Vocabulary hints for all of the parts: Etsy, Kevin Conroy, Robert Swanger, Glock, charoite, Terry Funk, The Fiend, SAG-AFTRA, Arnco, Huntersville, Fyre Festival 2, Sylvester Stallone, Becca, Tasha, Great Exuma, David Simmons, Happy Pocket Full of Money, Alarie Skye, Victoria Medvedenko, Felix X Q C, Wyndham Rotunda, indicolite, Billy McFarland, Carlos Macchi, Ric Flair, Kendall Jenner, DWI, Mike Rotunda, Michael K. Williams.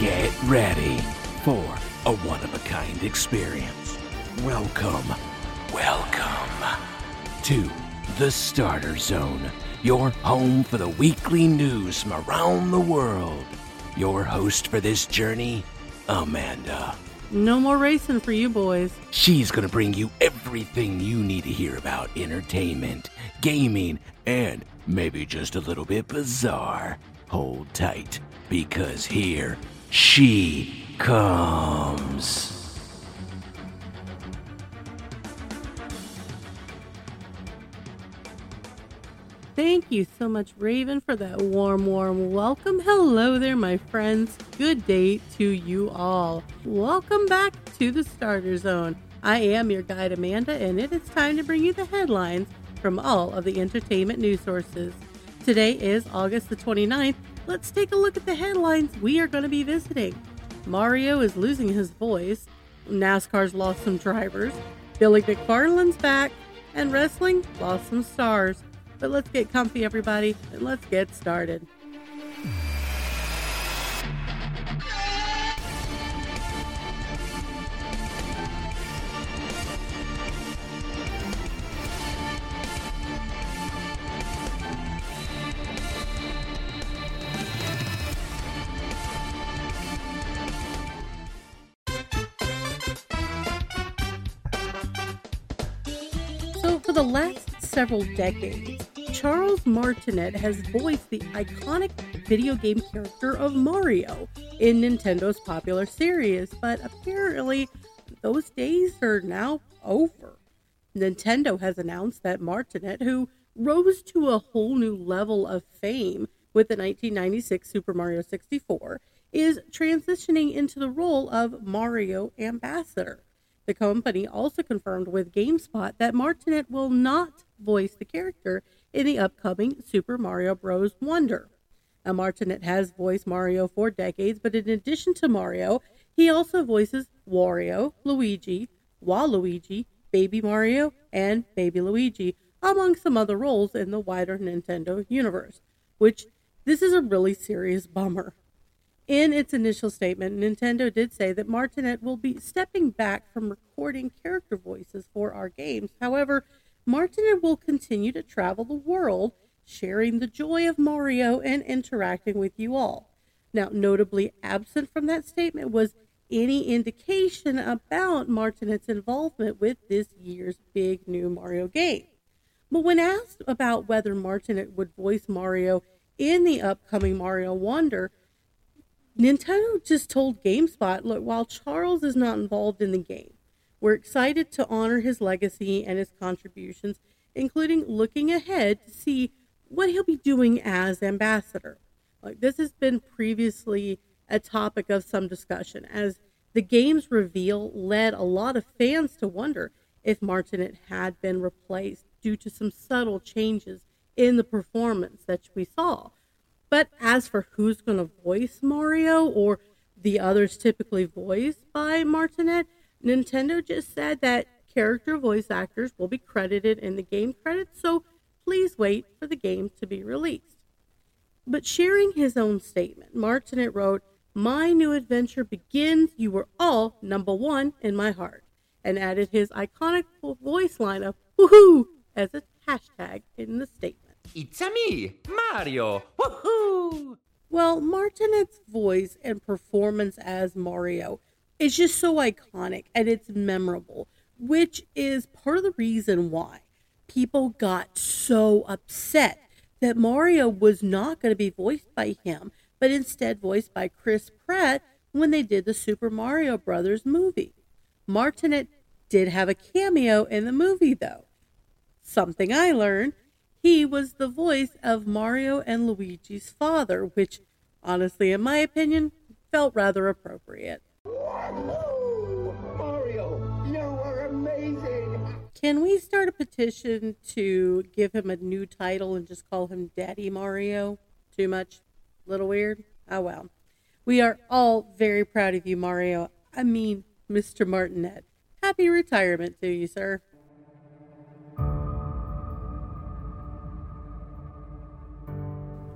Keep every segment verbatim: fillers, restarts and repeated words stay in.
Get ready for a one-of-a-kind experience. Welcome, welcome to the Starter Zone, your home for the weekly news from around the world. Your host for this journey, Amanda. No more racing for you boys. She's going to bring you everything you need to hear about entertainment, gaming, and maybe just a little bit bizarre. Hold tight, because here she comes. Thank you so much, Raven, for that warm, warm welcome. Hello there, my friends. Good day to you all. Welcome back to the Starter Zone. I am your guide, Amanda, and it is time to bring you the headlines from all of the entertainment news sources. Today is August the twenty-ninth. Let's take a look at the headlines we are going to be visiting. Mario is losing his voice. NASCAR's lost some drivers. Billy McFarland's back. And wrestling lost some stars. But let's get comfy, everybody, and let's get started. So for the last several decades, Charles Martinet has voiced the iconic video game character of Mario in Nintendo's popular series, but apparently those days are now over. Nintendo has announced that Martinet, who rose to a whole new level of fame with the nineteen ninety-six Super Mario sixty-four, is transitioning into the role of Mario Ambassador. The company also confirmed with GameSpot that Martinet will not voice the character in the upcoming Super Mario Bros. Wonder. Now, Martinet has voiced Mario for decades, but in addition to Mario, he also voices Wario, Luigi, Waluigi, Baby Mario, and Baby Luigi, among some other roles in the wider Nintendo universe, which this is a really serious bummer. In its initial statement, Nintendo did say that Martinet will be stepping back from recording character voices for our games. However, Martinet will continue to travel the world, sharing the joy of Mario and interacting with you all. Now, notably absent from that statement was any indication about Martinet's involvement with this year's big new Mario game. But when asked about whether Martinet would voice Mario in the upcoming Mario Wonder, Nintendo just told GameSpot, look, while Charles is not involved in the game, we're excited to honor his legacy and his contributions, including looking ahead to see what he'll be doing as ambassador. Like, this has been previously a topic of some discussion, as the game's reveal led a lot of fans to wonder if Martinet had been replaced due to some subtle changes in the performance that we saw. But as for who's going to voice Mario or the others typically voiced by Martinet, Nintendo just said that character voice actors will be credited in the game credits, so please wait for the game to be released. But sharing his own statement, Martinet wrote, "My new adventure begins. You were all number one in my heart," and added his iconic voice line of "woohoo" as a hashtag in the statement. It's-a me, Mario, woohoo! Well, Martinet's voice and performance as Mario, it's just so iconic and it's memorable, which is part of the reason why people got so upset that Mario was not going to be voiced by him, but instead voiced by Chris Pratt when they did the Super Mario Brothers movie. Martinet did have a cameo in the movie, though. Something I learned, he was the voice of Mario and Luigi's father, which honestly, in my opinion, felt rather appropriate. Woo-hoo! Mario, you are amazing! Can we start a petition to give him a new title and just call him Daddy Mario? Too much? Little weird? Oh well. We are all very proud of you, Mario. I mean, Mister Martinet. Happy retirement to you, sir.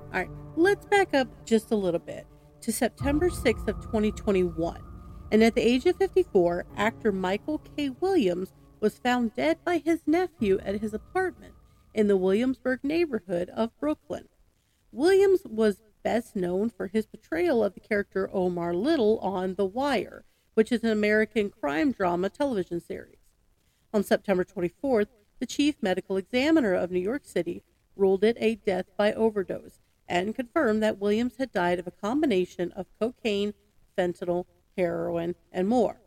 Alright, let's back up just a little bit to September sixth of twenty twenty-one, and at the age of fifty-four, actor Michael K. Williams was found dead by his nephew at his apartment in the Williamsburg neighborhood of Brooklyn. Williams was best known for his portrayal of the character Omar Little on The Wire, which is an American crime drama television series. On September twenty-fourth, the chief medical examiner of New York City ruled it a death by overdose and confirmed that Williams had died of a combination of cocaine, fentanyl, heroin, and more.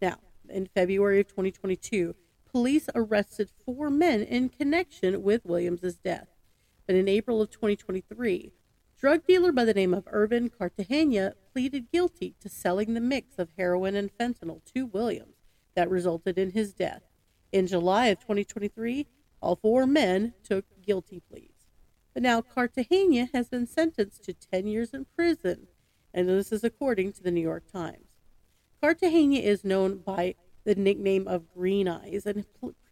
Now, in February of twenty twenty-two, police arrested four men in connection with Williams' death. But in April of twenty twenty-three, drug dealer by the name of Irvin Cartagena pleaded guilty to selling the mix of heroin and fentanyl to Williams that resulted in his death. In July of twenty twenty-three, all four men took guilty pleas. But now Cartagena has been sentenced to ten years in prison, and this is according to the New York Times. Cartagena is known by the nickname of Green Eyes and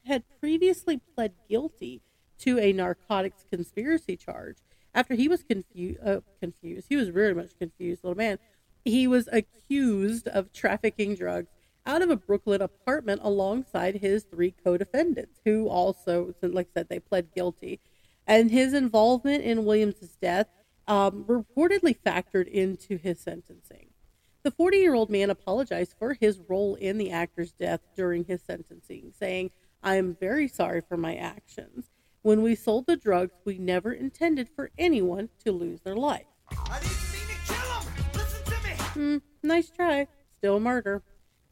had previously pled guilty to a narcotics conspiracy charge after he was confu- uh, confused. He was very much confused, little man. He was accused of trafficking drugs out of a Brooklyn apartment alongside his three co-defendants, who also, like I said, they pled guilty. And his involvement in Williams' death um, reportedly factored into his sentencing. The forty-year-old man apologized for his role in the actor's death during his sentencing, saying, "I am very sorry for my actions. When we sold the drugs, we never intended for anyone to lose their life." I didn't mean to kill him. Listen to me. Mm, nice try. Still murder.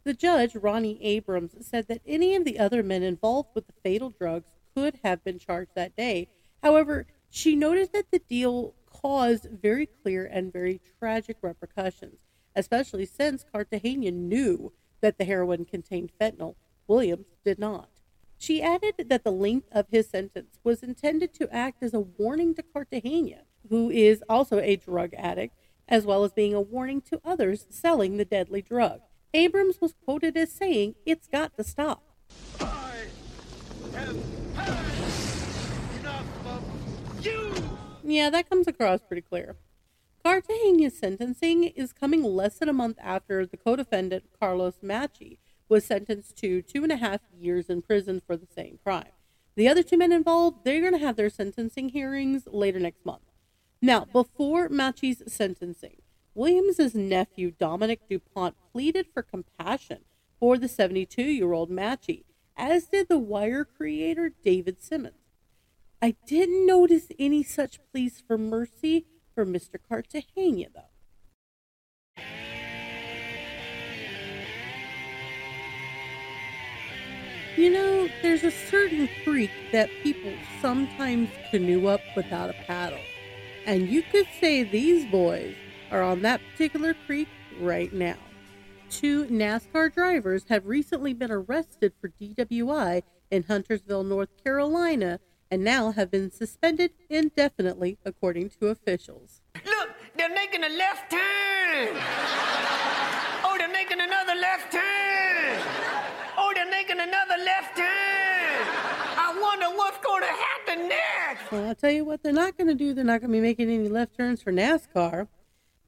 The judge, Ronnie Abrams, said that any of the other men involved with the fatal drugs could have been charged that day. However, she noted that the deal caused very clear and very tragic repercussions, especially since Cartagena knew that the heroin contained fentanyl. Williams did not. She added that the length of his sentence was intended to act as a warning to Cartagena, who is also a drug addict, as well as being a warning to others selling the deadly drug. Abrams was quoted as saying, "It's got to stop. I have had enough of you." Yeah, that comes across pretty clear. Cartagena's sentencing is coming less than a month after the co-defendant Carlos Macchi was sentenced to two and a half years in prison for the same crime. The other two men involved, they're going to have their sentencing hearings later next month. Now, before Macchi's sentencing, Williams' nephew, Dominic DuPont, pleaded for compassion for the seventy-two-year-old Macchi, as did The Wire creator David Simmons. "I didn't notice any such pleas for mercy for Mister Cartagena, though." You know, there's a certain creek that people sometimes canoe up without a paddle, and you could say these boys are on that particular creek right now. Two NASCAR drivers have recently been arrested for D W I in Huntersville, North Carolina, and now have been suspended indefinitely, according to officials. Look, they're making a left turn! Oh, they're making another left turn! Oh, they're making another left turn! I wonder what's going to happen next! Well, I'll tell you what they're not going to do. They're not going to be making any left turns for NASCAR.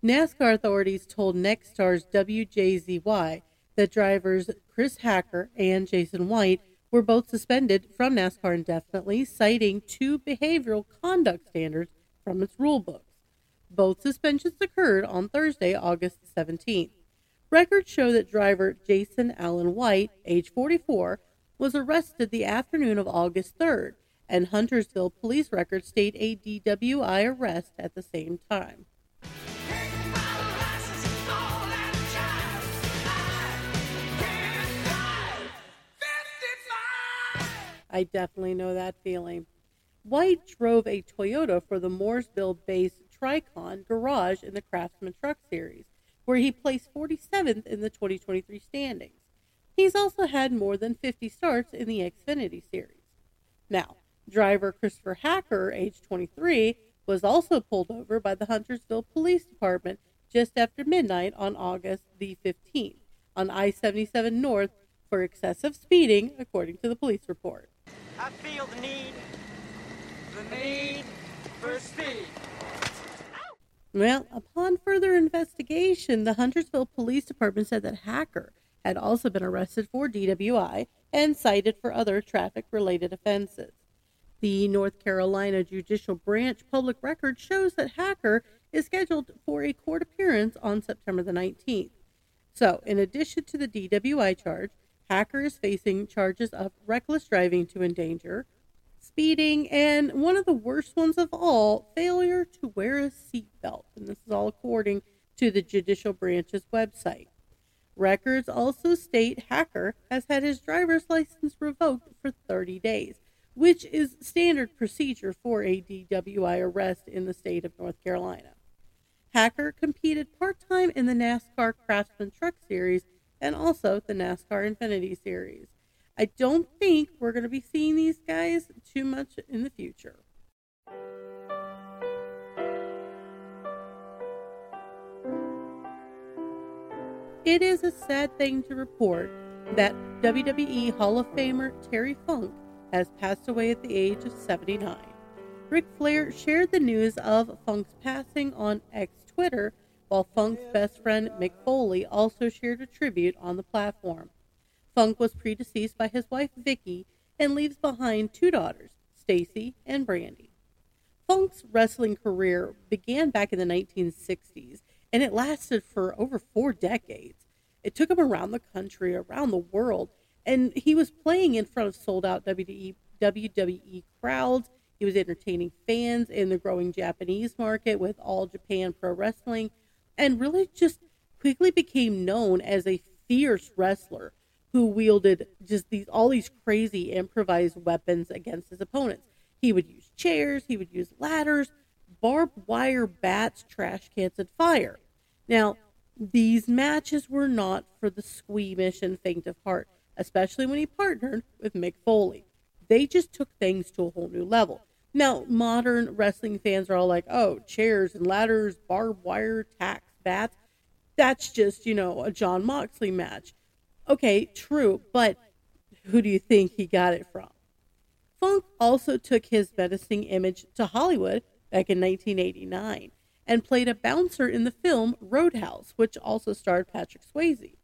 NASCAR authorities told Nexstar's W J Z Y that drivers Chris Hacker and Jason White were both suspended from NASCAR indefinitely, citing two behavioral conduct standards from its rulebooks. Both suspensions occurred on Thursday, August seventeenth. Records show that driver Jason Allen White, age forty-four, was arrested the afternoon of August third, and Huntersville police records state a D W I arrest at the same time. I definitely know that feeling. White drove a Toyota for the Mooresville-based Tricon Garage in the Craftsman Truck Series, where he placed forty-seventh in the twenty twenty-three standings. He's also had more than fifty starts in the Xfinity Series. Now, driver Christopher Hacker, age twenty-three, was also pulled over by the Huntersville Police Department just after midnight on August the fifteenth on I seventy-seven North for excessive speeding, according to the police report. I feel the need, the need for speed. Well, upon further investigation, the Huntersville Police Department said that Hacker had also been arrested for D W I and cited for other traffic-related offenses. The North Carolina Judicial Branch public record shows that Hacker is scheduled for a court appearance on September the nineteenth. So, in addition to the D W I charge, Hacker is facing charges of reckless driving to endanger, speeding, and one of the worst ones of all, failure to wear a seatbelt. And this is all according to the Judicial Branch's website. Records also state Hacker has had his driver's license revoked for thirty days, which is standard procedure for a D W I arrest in the state of North Carolina. Hacker competed part-time in the NASCAR Craftsman Truck Series and also the NASCAR Xfinity Series. I don't think we're going to be seeing these guys too much in the future. It is a sad thing to report that W W E Hall of Famer Terry Funk has passed away at the age of seventy-nine. Ric Flair shared the news of Funk's passing on X Twitter, while Funk's best friend Mick Foley also shared a tribute on the platform. Funk was predeceased by his wife Vicky and leaves behind two daughters, Stacy and Brandy. Funk's wrestling career began back in the nineteen sixties, and it lasted for over four decades. It took him around the country, around the world, and he was playing in front of sold-out W W E crowds. He was entertaining fans in the growing Japanese market with All Japan Pro Wrestling, and really just quickly became known as a fierce wrestler who wielded just these all these crazy improvised weapons against his opponents. He would use chairs, he would use ladders, barbed wire bats, trash cans, and fire. Now, these matches were not for the squeamish and faint of heart, especially when he partnered with Mick Foley. They just took things to a whole new level. Now, modern wrestling fans are all like, oh, chairs and ladders, barbed wire, tacks, bats. That's just, you know, a John Moxley match. Okay, true, but who do you think he got it from? Funk also took his menacing image to Hollywood back in nineteen eighty-nine and played a bouncer in the film Roadhouse, which also starred Patrick Swayze.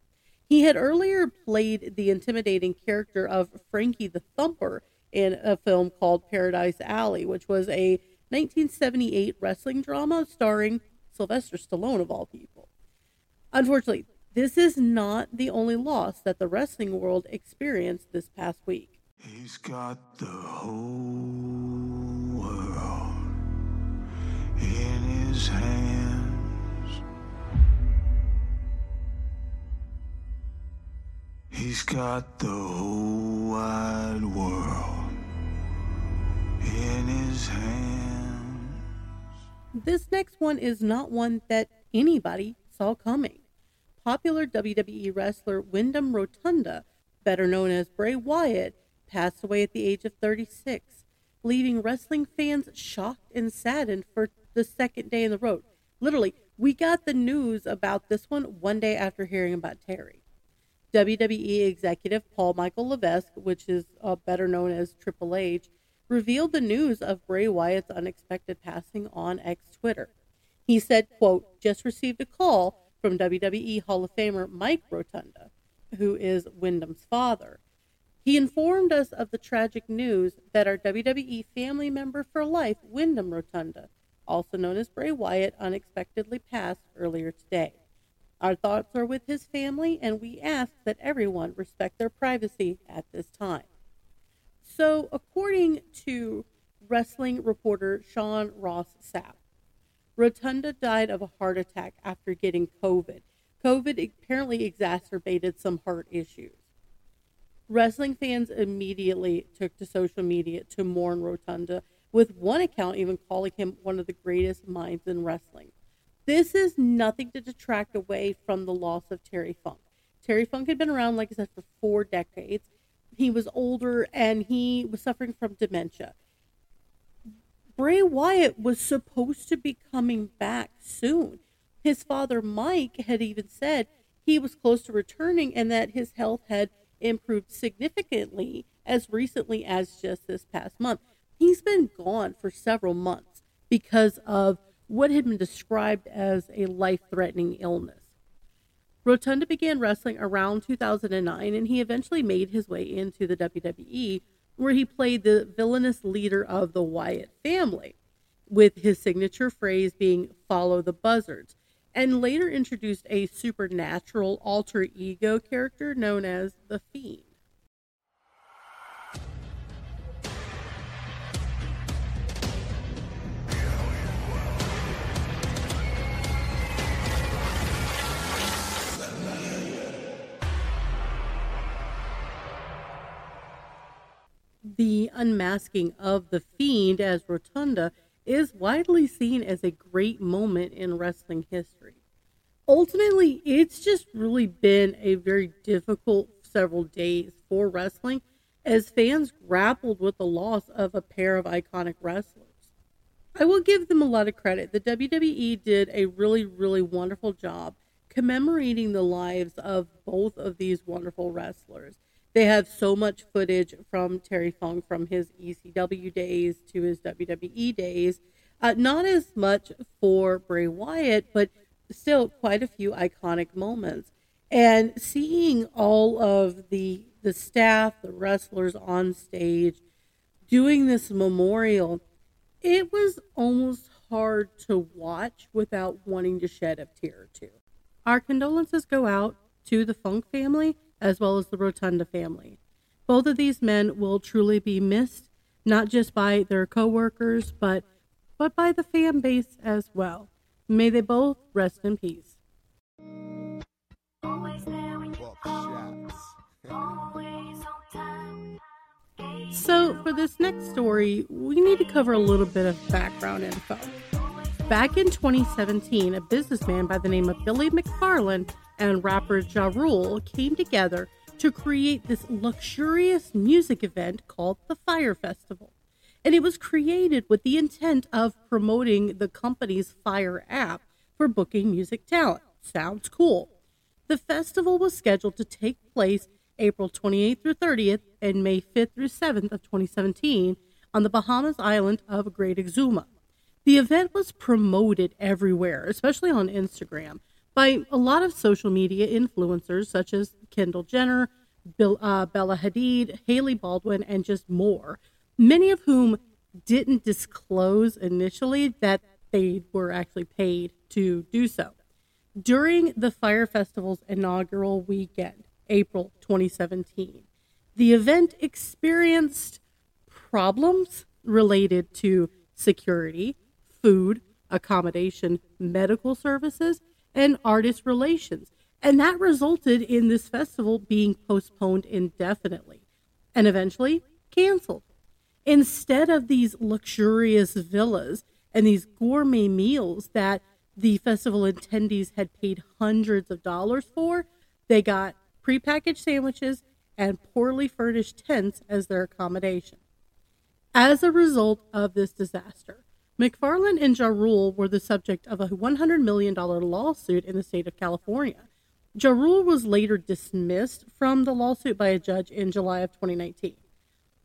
He had earlier played the intimidating character of Frankie the Thumper in a film called Paradise Alley, which was a nineteen seventy-eight wrestling drama starring Sylvester Stallone, of all people. Unfortunately, this is not the only loss that the wrestling world experienced this past week. He's got the whole world in his hands. He's got the whole wide world in his hands. This next one is not one that anybody saw coming. Popular W W E wrestler Wyndham Rotunda, better known as Bray Wyatt, passed away at the age of thirty-six, leaving wrestling fans shocked and saddened for the second day in the row. Literally, we got the news about this one one day after hearing about Terry. W W E executive Paul Michael Levesque, which is uh, better known as Triple H, revealed the news of Bray Wyatt's unexpected passing on X Twitter. He said, quote, "Just received a call from W W E Hall of Famer Mike Rotunda, who is Wyndham's father. He informed us of the tragic news that our W W E family member for life, Wyndham Rotunda, also known as Bray Wyatt, unexpectedly passed earlier today. Our thoughts are with his family, and we ask that everyone respect their privacy at this time." So, according to wrestling reporter Sean Ross Sapp, Rotunda died of a heart attack after getting COVID. COVID apparently exacerbated some heart issues. Wrestling fans immediately took to social media to mourn Rotunda, with one account even calling him one of the greatest minds in wrestling. This is nothing to detract away from the loss of Terry Funk. Terry Funk had been around, like I said, for four decades. He was older, and he was suffering from dementia. Bray Wyatt was supposed to be coming back soon. His father, Mike, had even said he was close to returning and that his health had improved significantly as recently as just this past month. He's been gone for several months because of what had been described as a life-threatening illness. Rotunda began wrestling around two thousand nine, and he eventually made his way into the W W E, where he played the villainous leader of the Wyatt family, with his signature phrase being, "Follow the Buzzards," and later introduced a supernatural alter ego character known as The Fiend. The unmasking of The Fiend as Rotunda is widely seen as a great moment in wrestling history. Ultimately, it's just really been a very difficult several days for wrestling as fans grappled with the loss of a pair of iconic wrestlers. I will give them a lot of credit. The W W E did a really, really wonderful job commemorating the lives of both of these wonderful wrestlers. They have so much footage from Terry Funk, from his E C W days to his W W E days. Uh, not as much for Bray Wyatt, but still quite a few iconic moments. And seeing all of the the staff, the wrestlers on stage, doing this memorial, it was almost hard to watch without wanting to shed a tear or two. Our condolences go out to the Funk family, as well as the Rotunda family. Both of these men will truly be missed, not just by their co-workers, but, but by the fan base as well. May they both rest in peace. So for this next story, we need to cover a little bit of background info. Back in twenty seventeen, a businessman by the name of Billy McFarland and rapper Ja Rule came together to create this luxurious music event called the Fyre Festival. And it was created with the intent of promoting the company's Fyre app for booking music talent. Sounds cool. The festival was scheduled to take place April twenty-eighth through thirtieth and May fifth through seventh of twenty seventeen on the Bahamas island of Great Exuma. The event was promoted everywhere, especially on Instagram, by a lot of social media influencers such as Kendall Jenner, Bill, uh, Bella Hadid, Haley Baldwin, and just more, many of whom didn't disclose initially that they were actually paid to do so. During the Fyre Festival's inaugural weekend, April twenty seventeen, the event experienced problems related to security, food, accommodation, medical services, and artist relations. And that resulted in this festival being postponed indefinitely and eventually canceled. Instead of these luxurious villas and these gourmet meals that the festival attendees had paid hundreds of dollars for, they got prepackaged sandwiches and poorly furnished tents as their accommodation. As a result of this disaster, McFarland and Ja Rule were the subject of a one hundred million dollars lawsuit in the state of California. Ja Rule was later dismissed from the lawsuit by a judge in July of twenty nineteen.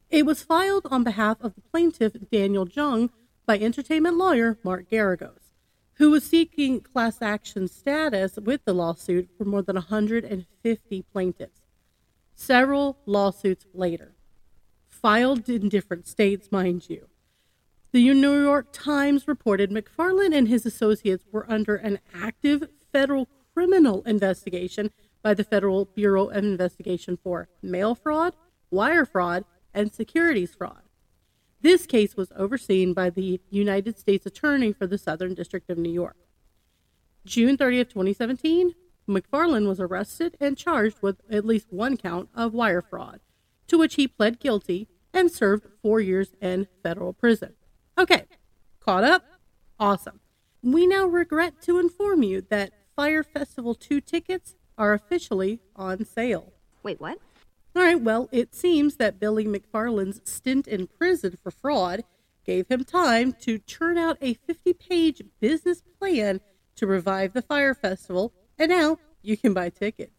It was filed on behalf of the plaintiff, Daniel Jung, by entertainment lawyer Mark Garagos, who was seeking class action status with the lawsuit for more than one hundred fifty plaintiffs. Several lawsuits later, filed in different states, mind you. The New York Times reported McFarland and his associates were under an active federal criminal investigation by the Federal Bureau of Investigation for mail fraud, wire fraud, and securities fraud. This case was overseen by the United States Attorney for the Southern District of New York. June thirtieth, twenty seventeen, McFarland was arrested and charged with at least one count of wire fraud, to which he pled guilty and served four years in federal prison. Okay, caught up? Awesome. We now regret to inform you that Fyre Festival two tickets are officially on sale. Wait, what? All right, well, it seems that Billy McFarland's stint in prison for fraud gave him time to churn out a fifty-page business plan to revive the Fyre Festival, and now you can buy tickets.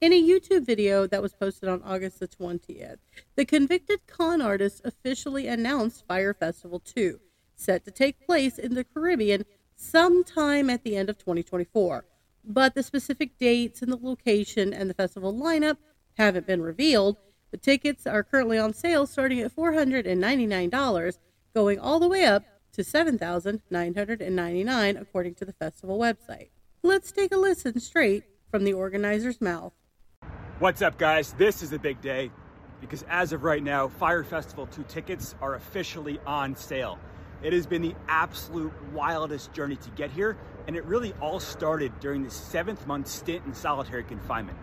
In a YouTube video that was posted on August the twentieth, the convicted con artist officially announced Fyre Festival two, set to take place in the Caribbean sometime at the end of twenty twenty-four, but the specific dates and the location and the festival lineup haven't been revealed. The tickets are currently on sale starting at four hundred ninety-nine dollars, going all the way up to seven thousand nine hundred ninety-nine dollars according to the festival website. Let's take a listen straight from the organizer's mouth. What's up, guys? This is a big day because as of right now, Fyre Festival two tickets are officially on sale. It has been the absolute wildest journey to get here, and it really all started during the seventh-month stint in solitary confinement.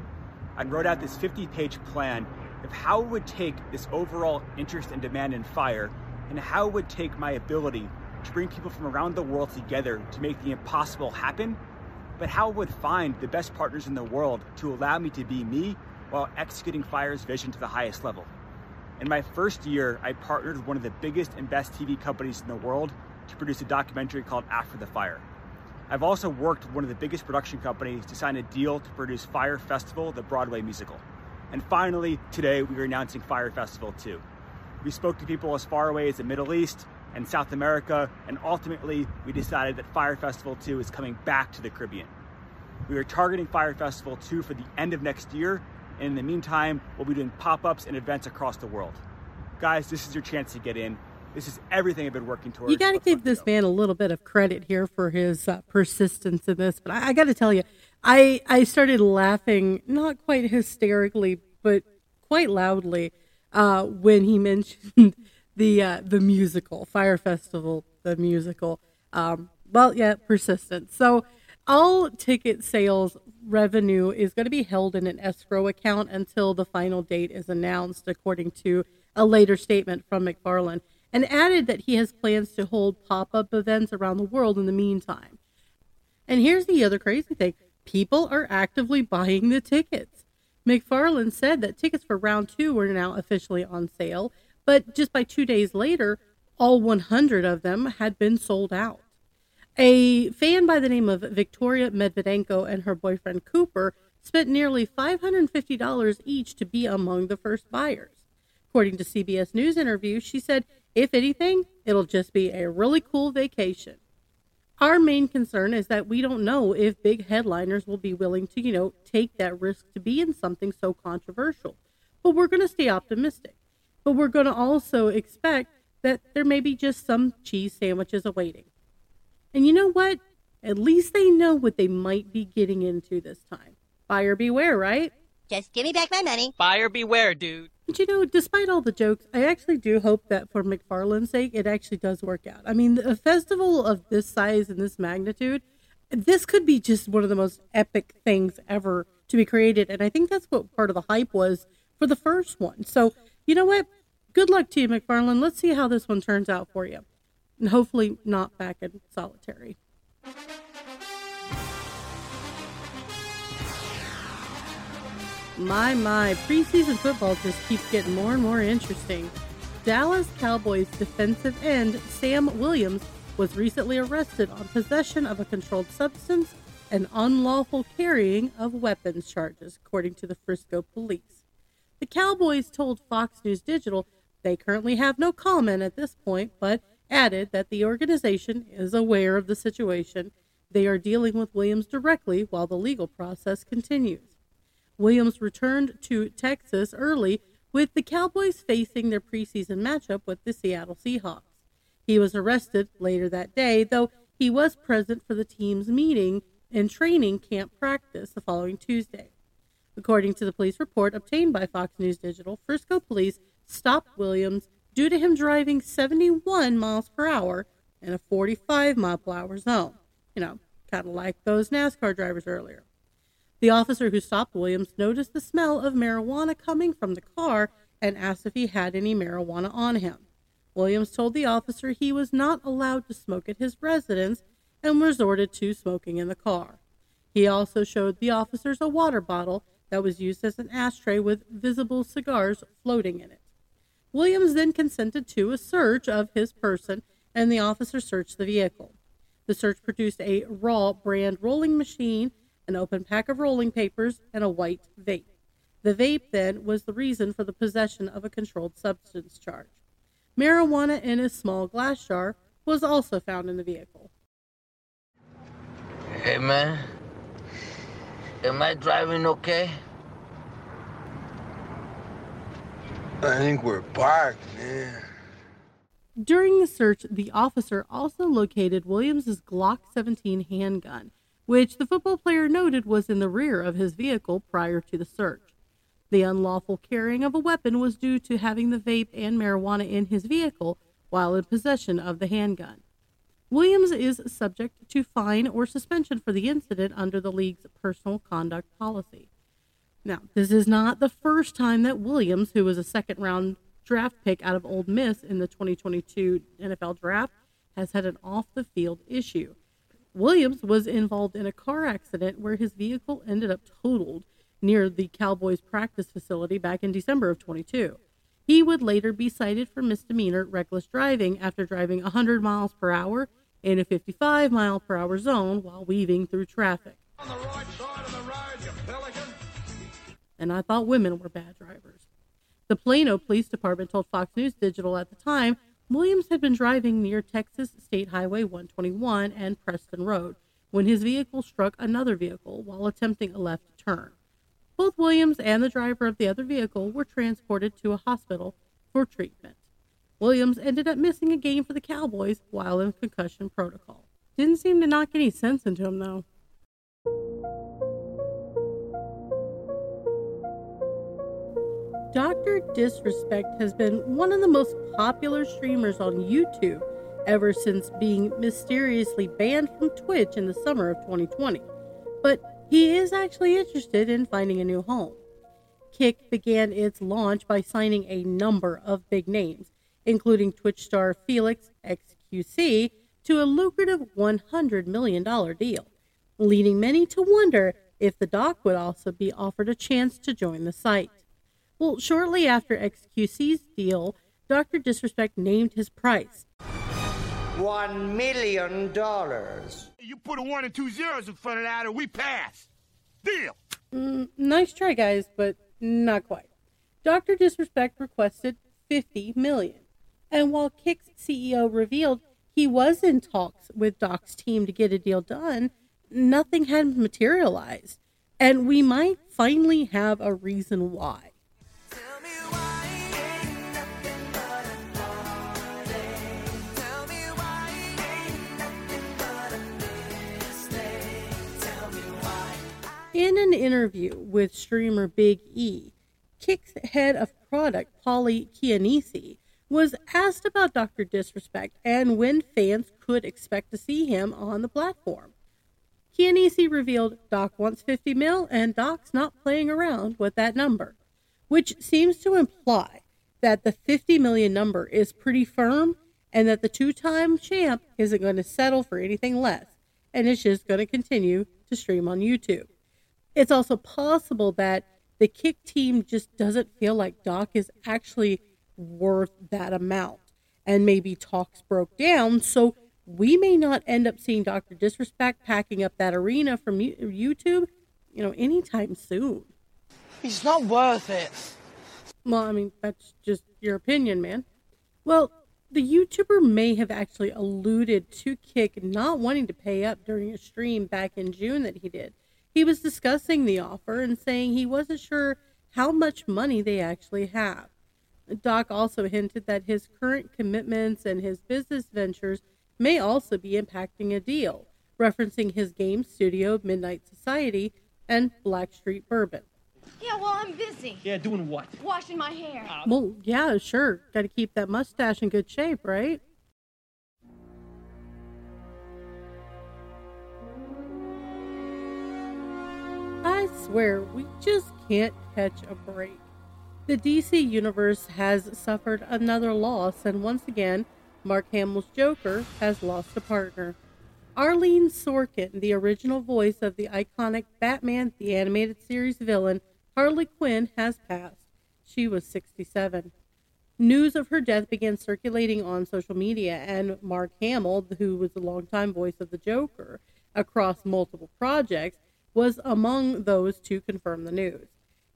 I wrote out this fifty-page plan of how it would take this overall interest and demand in Fyre, and how it would take my ability to bring people from around the world together to make the impossible happen, but how it would find the best partners in the world to allow me to be me while executing Fyre's vision to the highest level. In my first year, I partnered with one of the biggest and best T V companies in the world to produce a documentary called After the Fyre. I've also worked with one of the biggest production companies to sign a deal to produce Fyre Festival, the Broadway musical. And finally, today we are announcing Fyre Festival two. We spoke to people as far away as the Middle East and South America, and ultimately we decided that Fyre Festival two is coming back to the Caribbean. We are targeting Fyre Festival two for the end of next year, and in the meantime, we'll be doing pop-ups and events across the world. Guys, this is your chance to get in. This is everything I've been working towards. You got to give this man a little bit of credit here for his uh, persistence in this, but I, I got to tell you, I, I started laughing, not quite hysterically, but quite loudly uh, when he mentioned the uh, the musical, Fyre Festival, the musical. Um, well, yeah, persistence. So all ticket sales revenue is going to be held in an escrow account until the final date is announced, according to a later statement from McFarland, and added that he has plans to hold pop-up events around the world in the meantime. And here's the other crazy thing. People are actively buying the tickets. McFarland said that tickets for round two were now officially on sale, but just by two days later, all one hundred of them had been sold out. A fan by the name of Victoria Medvedenko and her boyfriend Cooper spent nearly five hundred fifty dollars each to be among the first buyers. According to C B S News interview, she said, if anything, it'll just be a really cool vacation. Our main concern is that we don't know if big headliners will be willing to, you know, take that risk to be in something so controversial. But we're going to stay optimistic. But we're going to also expect that there may be just some cheese sandwiches awaiting. And you know what? At least they know what they might be getting into this time. Buyer beware, right? Just give me back my money. Buyer beware, dude. But you know, despite all the jokes, I actually do hope that for McFarland's sake, it actually does work out. I mean, a festival of this size and this magnitude, this could be just one of the most epic things ever to be created. And I think that's what part of the hype was for the first one. So, you know what? Good luck to you, McFarland. Let's see how this one turns out for you. And hopefully not back in solitary. My, my, preseason football just keeps getting more and more interesting. Dallas Cowboys defensive end Sam Williams was recently arrested on possession of a controlled substance and unlawful carrying of weapons charges, according to the Frisco police. The Cowboys told Fox News Digital they currently have no comment at this point, but added that the organization is aware of the situation. They are dealing with Williams directly while the legal process continues. Williams returned to Texas early, with the Cowboys facing their preseason matchup with the Seattle Seahawks. He was arrested later that day, though he was present for the team's meeting and training camp practice the following Tuesday. According to the police report obtained by Fox News Digital, Frisco police stopped Williams due to him driving seventy-one miles per hour in a forty-five mile per hour zone. You know, kind of like those NASCAR drivers earlier. The officer who stopped Williams noticed the smell of marijuana coming from the car and asked if he had any marijuana on him. Williams told the officer he was not allowed to smoke at his residence and resorted to smoking in the car. He also showed the officers a water bottle that was used as an ashtray with visible cigars floating in it. Williams then consented to a search of his person, and the officer searched the vehicle. The search produced a raw brand rolling machine, an open pack of rolling papers, and a white vape. The vape, then, was the reason for the possession of a controlled substance charge. Marijuana in a small glass jar was also found in the vehicle. Hey, man. Am I driving okay? I think we're parked, man. During the search, the officer also located Williams' Glock seventeen handgun, which the football player noted was in the rear of his vehicle prior to the search. The unlawful carrying of a weapon was due to having the vape and marijuana in his vehicle while in possession of the handgun. Williams is subject to fine or suspension for the incident under the league's personal conduct policy. Now, this is not the first time that Williams, who was a second-round draft pick out of Ole Miss in the twenty twenty-two N F L Draft, has had an off-the-field issue. Williams was involved in a car accident where his vehicle ended up totaled near the Cowboys practice facility back in December of twenty-two. He would later be cited for misdemeanor reckless driving after driving one hundred miles per hour in a fifty-five mile per hour zone while weaving through traffic. On the right side of the road, you pelican. And I thought women were bad drivers. The Plano Police Department told Fox News Digital at the time Williams had been driving near Texas State Highway one twenty-one and Preston Road when his vehicle struck another vehicle while attempting a left turn. Both Williams and the driver of the other vehicle were transported to a hospital for treatment. Williams ended up missing a game for the Cowboys while in concussion protocol. Didn't seem to knock any sense into him, though. Doctor Disrespect has been one of the most popular streamers on YouTube ever since being mysteriously banned from Twitch in the summer of twenty twenty, but he is actually interested in finding a new home. Kick began its launch by signing a number of big names, including Twitch star Felix X Q C, to a lucrative one hundred million dollars deal, leading many to wonder if the doc would also be offered a chance to join the site. Well, shortly after X Q C's deal, Doctor Disrespect named his price. One million dollars. You put a one and two zeros in front of that and we pass. Deal. Mm, nice try, guys, but not quite. Doctor Disrespect requested fifty million dollars. And while Kick's C E O revealed he was in talks with Doc's team to get a deal done, nothing had materialized. And we might finally have a reason why. In an interview with streamer Big E, Kick's head of product, Polly Chianese, was asked about Doctor Disrespect and when fans could expect to see him on the platform. Chianese revealed Doc wants fifty mil and Doc's not playing around with that number, which seems to imply that the fifty million number is pretty firm and that the two-time champ isn't going to settle for anything less and is just going to continue to stream on YouTube. It's also possible that the Kick team just doesn't feel like Doc is actually worth that amount, and maybe talks broke down, so we may not end up seeing Doctor Disrespect packing up that arena from YouTube, you know, anytime soon. He's not worth it. Well, I mean, that's just your opinion, man. Well, the YouTuber may have actually alluded to Kick not wanting to pay up during a stream back in June that he did. He was discussing the offer and saying he wasn't sure how much money they actually have. Doc also hinted that his current commitments and his business ventures may also be impacting a deal, referencing his game studio, Midnight Society, and Black Street Bourbon. Yeah, well, I'm busy. Yeah, doing what? Washing my hair. Uh, well, yeah, sure. Gotta keep that mustache in good shape, right? I swear, we just can't catch a break. The D C Universe has suffered another loss, and once again, Mark Hamill's Joker has lost a partner. Arlene Sorkin, the original voice of the iconic Batman the Animated Series villain, Harley Quinn, has passed. She was sixty-seven. News of her death began circulating on social media, and Mark Hamill, who was the longtime voice of the Joker across multiple projects, was among those to confirm the news.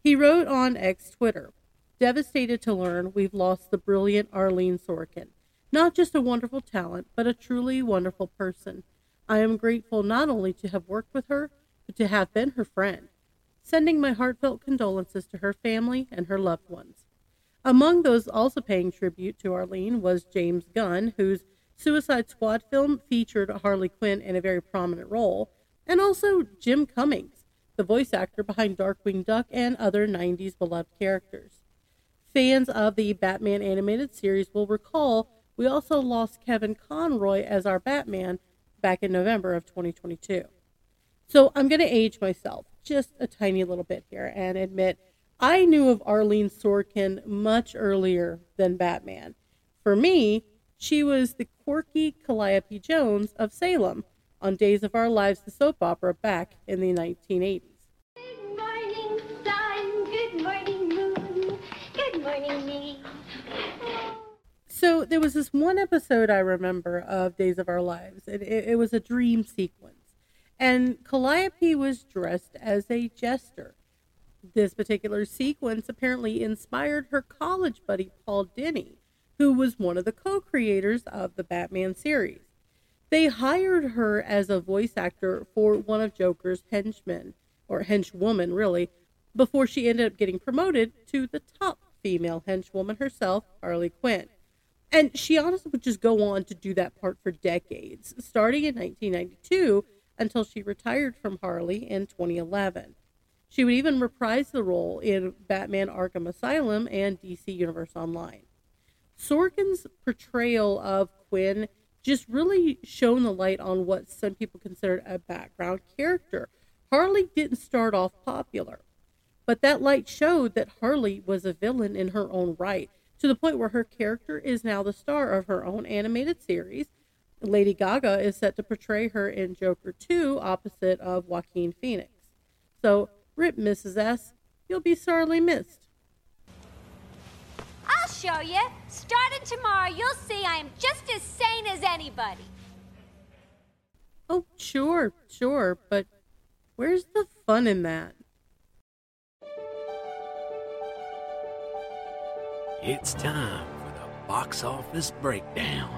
He wrote on X Twitter, "Devastated to learn we've lost the brilliant Arlene Sorkin. Not just a wonderful talent, but a truly wonderful person. I am grateful not only to have worked with her, but to have been her friend. Sending my heartfelt condolences to her family and her loved ones. Among those also paying tribute to Arlene was James Gunn, whose Suicide Squad film featured Harley Quinn in a very prominent role, and also Jim Cummings, the voice actor behind Darkwing Duck and other nineties beloved characters. Fans of the Batman animated series will recall we also lost Kevin Conroy as our Batman back in November of twenty twenty-two. So I'm going to age myself just a tiny little bit here and admit I knew of Arlene Sorkin much earlier than Batman. For me, she was the quirky Calliope Jones of Salem on Days of Our Lives, the soap opera back in the nineteen eighties. Good morning, sun. Good morning, moon. Good morning, me. So there was this one episode I remember of Days of Our Lives. It, it, it was a dream sequence. And Calliope was dressed as a jester. This particular sequence apparently inspired her college buddy, Paul Dini, who was one of the co-creators of the Batman series. They hired her as a voice actor for one of Joker's henchmen, or henchwoman, really, before she ended up getting promoted to the top female henchwoman herself, Harley Quinn. And she honestly would just go on to do that part for decades, starting in nineteen ninety-two, until she retired from Harley in twenty eleven. She would even reprise the role in Batman Arkham Asylum and D C Universe Online. Sorkin's portrayal of Quinn just really shone the light on what some people considered a background character. Harley didn't start off popular, but that light showed that Harley was a villain in her own right, to the point where her character is now the star of her own animated series. Lady Gaga is set to portray her in Joker two, opposite of Joaquin Phoenix. So, rip Missus S, you'll be sorely missed. I'll show you. Starting tomorrow, you'll see I'm just as sane as anybody. Oh, sure, sure, but where's the fun in that? It's time for the box office breakdown.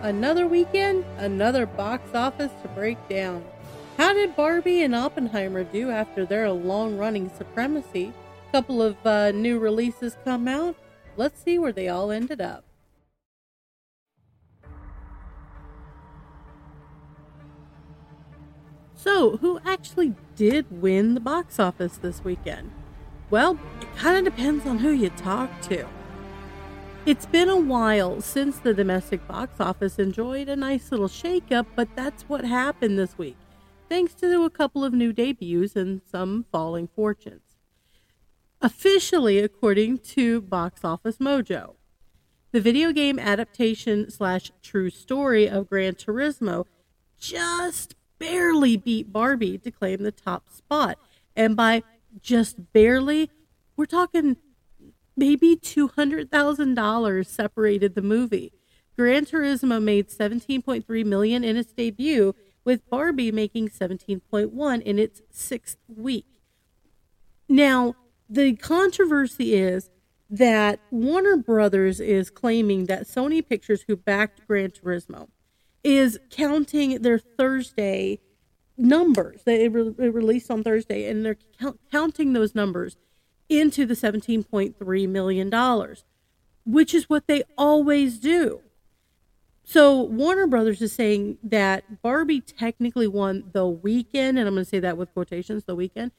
Another weekend, another box office to break down. How did Barbie and Oppenheimer do after their long-running supremacy? A couple of uh, new releases come out. Let's see where they all ended up. So, who actually did win the box office this weekend? Well, it kind of depends on who you talk to. It's been a while since the domestic box office enjoyed a nice little shakeup, but that's what happened this week, thanks to a couple of new debuts and some falling fortunes. Officially, according to Box Office Mojo, the video game adaptation slash true story of Gran Turismo just barely beat Barbie to claim the top spot. And by just barely, we're talking maybe two hundred thousand dollars separated the movie. Gran Turismo made seventeen point three million dollars in its debut, with Barbie making seventeen point one million dollars in its sixth week. Now, the controversy is that Warner Brothers is claiming that Sony Pictures, who backed Gran Turismo, is counting their Thursday numbers that it, re- it released on Thursday, and they're count- counting those numbers into the seventeen point three million dollars, which is what they always do. So Warner Brothers is saying that Barbie technically won the weekend, and I'm going to say that with quotations, the weekend,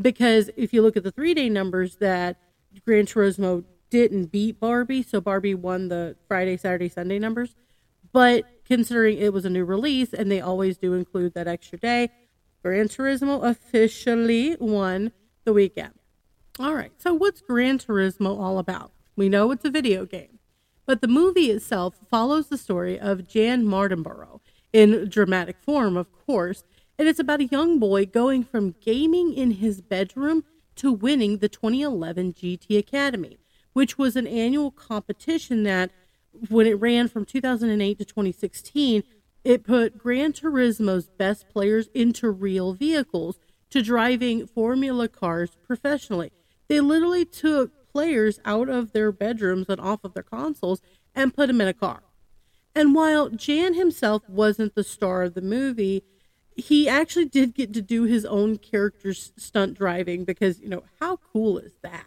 because if you look at the three-day numbers, that Gran Turismo didn't beat Barbie, so Barbie won the Friday, Saturday, Sunday numbers. But considering it was a new release, and they always do include that extra day, Gran Turismo officially won the weekend. All right, so what's Gran Turismo all about? We know it's a video game, but the movie itself follows the story of Jan Martinborough, in dramatic form, of course, and it's about a young boy going from gaming in his bedroom to winning the twenty eleven G T Academy, which was an annual competition that, when it ran from two thousand eight to twenty sixteen, it put Gran Turismo's best players into real vehicles to driving Formula cars professionally. They literally took players out of their bedrooms and off of their consoles and put him in a car. And while Jan himself wasn't the star of the movie, he actually did get to do his own character's stunt driving because, you know, how cool is that?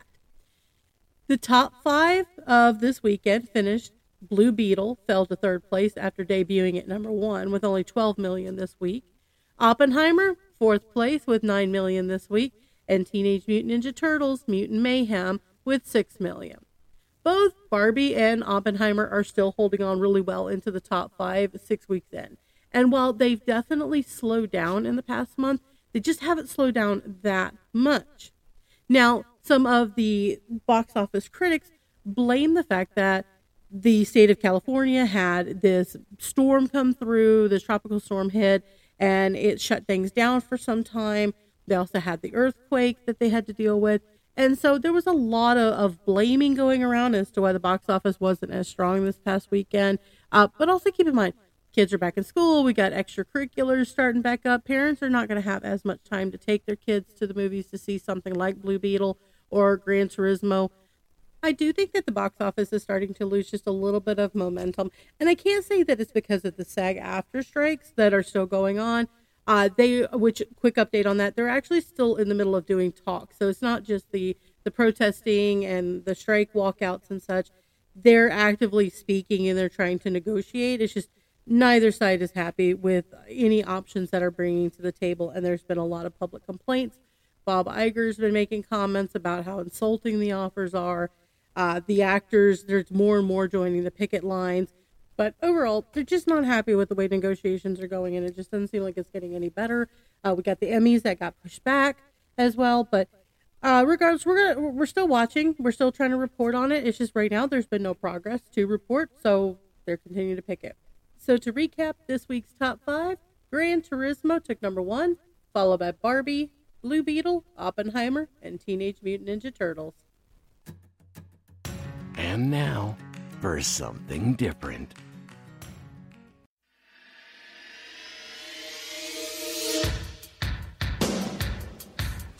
The top five of this weekend finished. Blue Beetle fell to third place after debuting at number one with only twelve million dollars this week. Oppenheimer, fourth place with nine million dollars this week. And Teenage Mutant Ninja Turtles, Mutant Mayhem with six million dollars. Both Barbie and Oppenheimer are still holding on really well into the top five six weeks in. And while they've definitely slowed down in the past month, they just haven't slowed down that much. Now, some of the box office critics blame the fact that the state of California had this storm come through, this tropical storm hit, and it shut things down for some time. They also had the earthquake that they had to deal with. And so there was a lot of, of blaming going around as to why the box office wasn't as strong this past weekend. Uh, but also keep in mind, kids are back in school. We got extracurriculars starting back up. Parents are not going to have as much time to take their kids to the movies to see something like Blue Beetle or Gran Turismo. I do think that the box office is starting to lose just a little bit of momentum. And I can't say that it's because of the SAG-AFTRA strikes that are still going on. Uh, they, which, quick update on that, they're actually still in the middle of doing talks. So it's not just the, the protesting and the strike walkouts and such. They're actively speaking and they're trying to negotiate. It's just neither side is happy with any options that are bringing to the table. And there's been a lot of public complaints. Bob Iger's been making comments about how insulting the offers are. Uh, the actors, there's more and more joining the picket lines. But overall, they're just not happy with the way negotiations are going, and it just doesn't seem like it's getting any better. Uh, we got the Emmys that got pushed back as well. But uh, regardless, we're gonna, we're still watching. We're still trying to report on it. It's just right now there's been no progress to report, so they're continuing to picket. So to recap this week's top five, Gran Turismo took number one, followed by Barbie, Blue Beetle, Oppenheimer, and Teenage Mutant Ninja Turtles. And now for something different.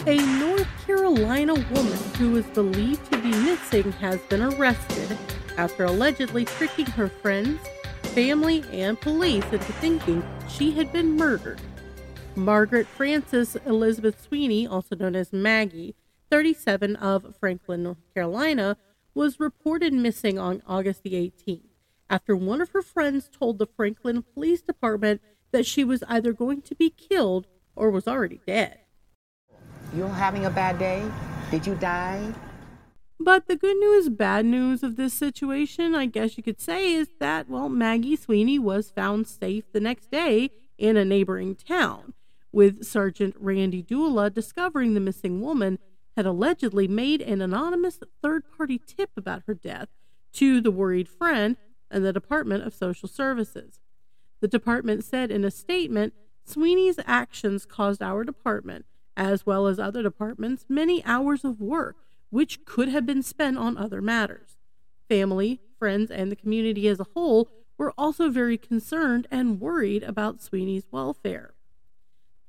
A North Carolina woman who is believed to be missing has been arrested after allegedly tricking her friends, family, and police into thinking she had been murdered. Margaret Frances Elizabeth Sweeney, also known as Maggie, thirty-seven, of Franklin, North Carolina, was reported missing on August the eighteenth after one of her friends told the Franklin Police Department that she was either going to be killed or was already dead. You're having a bad day? Did you die? But the good news, bad news of this situation, I guess you could say, is that, well, Maggie Sweeney was found safe the next day in a neighboring town, with Sergeant Randy Dula discovering the missing woman had allegedly made an anonymous third-party tip about her death to the worried friend and the Department of Social Services. The department said in a statement, Sweeney's actions caused our department, as well as other departments, many hours of work, which could have been spent on other matters. Family, friends, and the community as a whole were also very concerned and worried about Sweeney's welfare.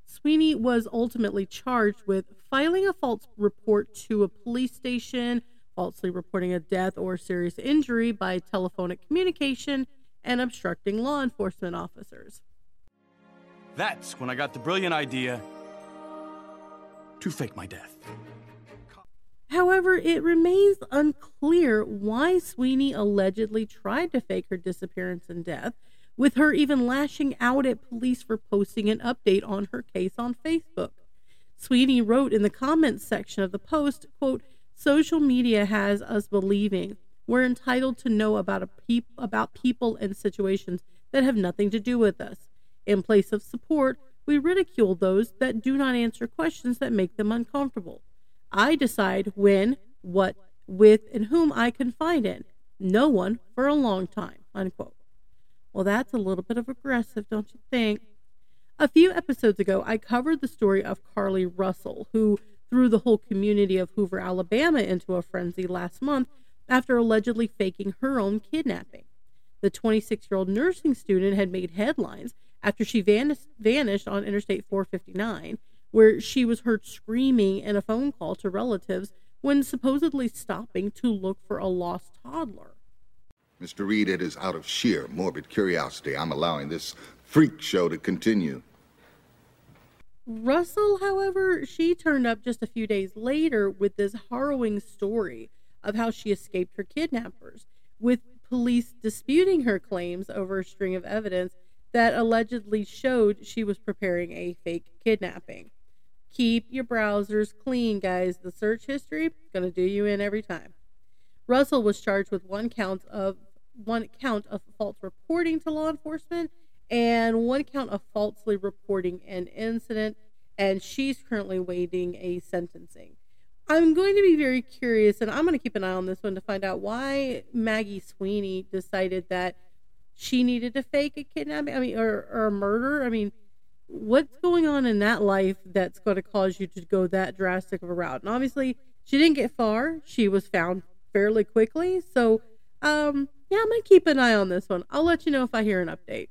Sweeney was ultimately charged with filing a false report to a police station, falsely reporting a death or serious injury by telephonic communication, and obstructing law enforcement officers. That's when I got the brilliant idea to fake my death. However, it remains unclear why Sweeney allegedly tried to fake her disappearance and death, with her even lashing out at police for posting an update on her case on Facebook. Sweeney wrote in the comments section of the post, quote, "Social media has us believing we're entitled to know about a peop- about people and situations that have nothing to do with us. In place of support, we ridicule those that do not answer questions that make them uncomfortable. I decide when, what, with, and whom I confide in. No one for a long time," unquote. Well, that's a little bit of aggressive, don't you think? A few episodes ago, I covered the story of Carly Russell, who threw the whole community of Hoover, Alabama into a frenzy last month after allegedly faking her own kidnapping. The twenty-six-year-old nursing student had made headlines after she vanished, vanished on Interstate four fifty-nine, where she was heard screaming in a phone call to relatives when supposedly stopping to look for a lost toddler. Mister Reed, it is out of sheer morbid curiosity I'm allowing this freak show to continue. Russell, however, she turned up just a few days later with this harrowing story of how she escaped her kidnappers, with police disputing her claims over a string of evidence that allegedly showed she was preparing a fake kidnapping. Keep your browsers clean, guys. The search history is going to do you in every time. Russell was charged with one count of one count of false reporting to law enforcement and one count of falsely reporting an incident, and she's currently waiting a sentencing. I'm going to be very curious, and I'm going to keep an eye on this one to find out why Maggie Sweeney decided that she needed to fake a kidnapping, I mean, or, or a murder. I mean, what's going on in that life that's going to cause you to go that drastic of a route? And obviously, she didn't get far. She was found fairly quickly. So, um, yeah, I'm going to keep an eye on this one. I'll let you know if I hear an update.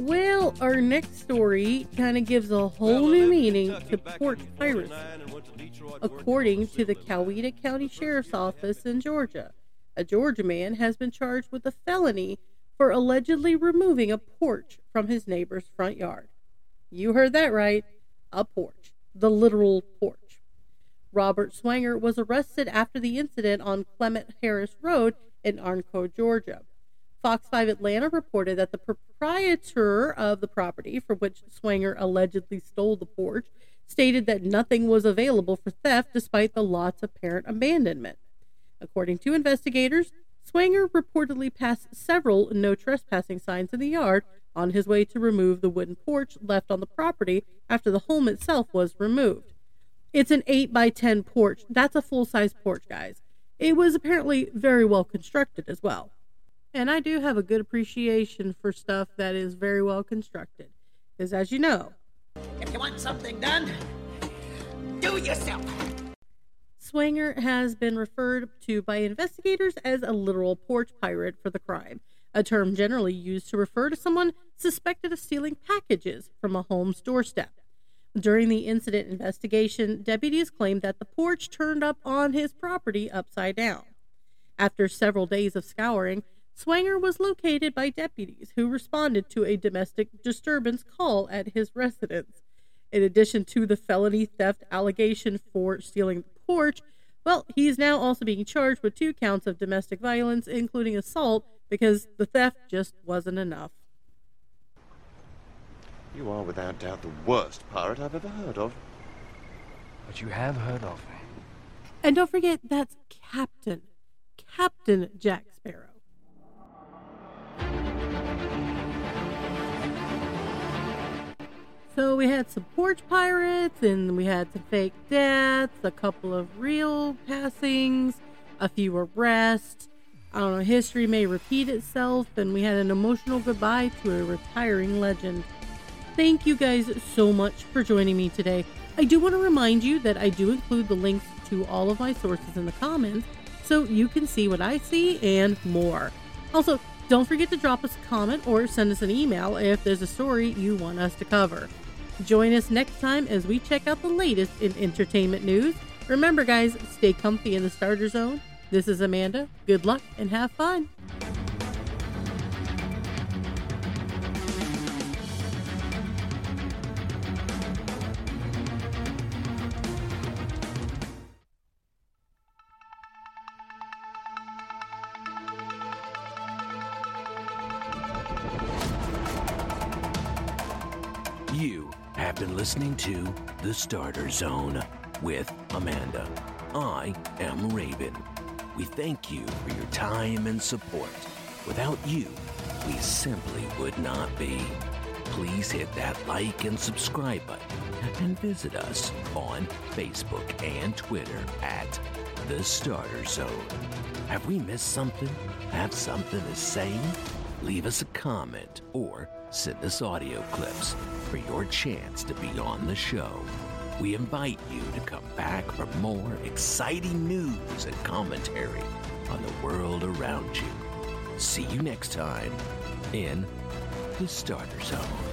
Well, our next story kind of gives a whole new meaning to port piracy, according to the Coweta County Sheriff's Office in Georgia. A Georgia man has been charged with a felony for allegedly removing a porch from his neighbor's front yard. You heard that right, a porch, the literal porch. Robert Swanger was arrested after the incident on Clement Harris Road in Arnco, Georgia. Fox five Atlanta reported that the proprietor of the property for which Swanger allegedly stole the porch stated that nothing was available for theft despite the lot's apparent abandonment. According to investigators, Swanger reportedly passed several no trespassing signs in the yard on his way to remove the wooden porch left on the property after the home itself was removed. It's an eight by ten porch. That's a full-size porch, guys. It was apparently very well constructed as well. And I do have a good appreciation for stuff that is very well constructed. Because as you know, if you want something done, do it yourself. Swanger has been referred to by investigators as a literal porch pirate for the crime, a term generally used to refer to someone suspected of stealing packages from a home's doorstep. During the incident investigation, deputies claimed that the porch turned up on his property upside down. After several days of scouring, Swanger was located by deputies who responded to a domestic disturbance call at his residence. In addition to the felony theft allegation for stealing the porch, well, he's now also being charged with two counts of domestic violence, including assault, because the theft just wasn't enough. You are without doubt the worst pirate I've ever heard of. But you have heard of me. And don't forget, that's Captain. Captain Jack Sparrow. So we had some porch pirates, and we had some fake deaths, a couple of real passings, a few arrests. I don't know, history may repeat itself, and we had an emotional goodbye to a retiring legend. Thank you guys so much for joining me today. I do want to remind you that I do include the links to all of my sources in the comments, so you can see what I see and more. Also, don't forget to drop us a comment or send us an email if there's a story you want us to cover. Join us next time as we check out the latest in entertainment news. Remember, guys, stay comfy in the starter zone. This is Amanda. Good luck and have fun. You have been listening to The Starter Zone with Amanda. I am Raven. We thank you for your time and support. Without you, we simply would not be. Please hit that like and subscribe button and visit us on Facebook and Twitter at The Starter Zone. Have we missed something? Have something to say? Leave us a comment or send us audio clips for your chance to be on the show. We invite you to come back for more exciting news and commentary on the world around you. See you next time in The Starter Zone.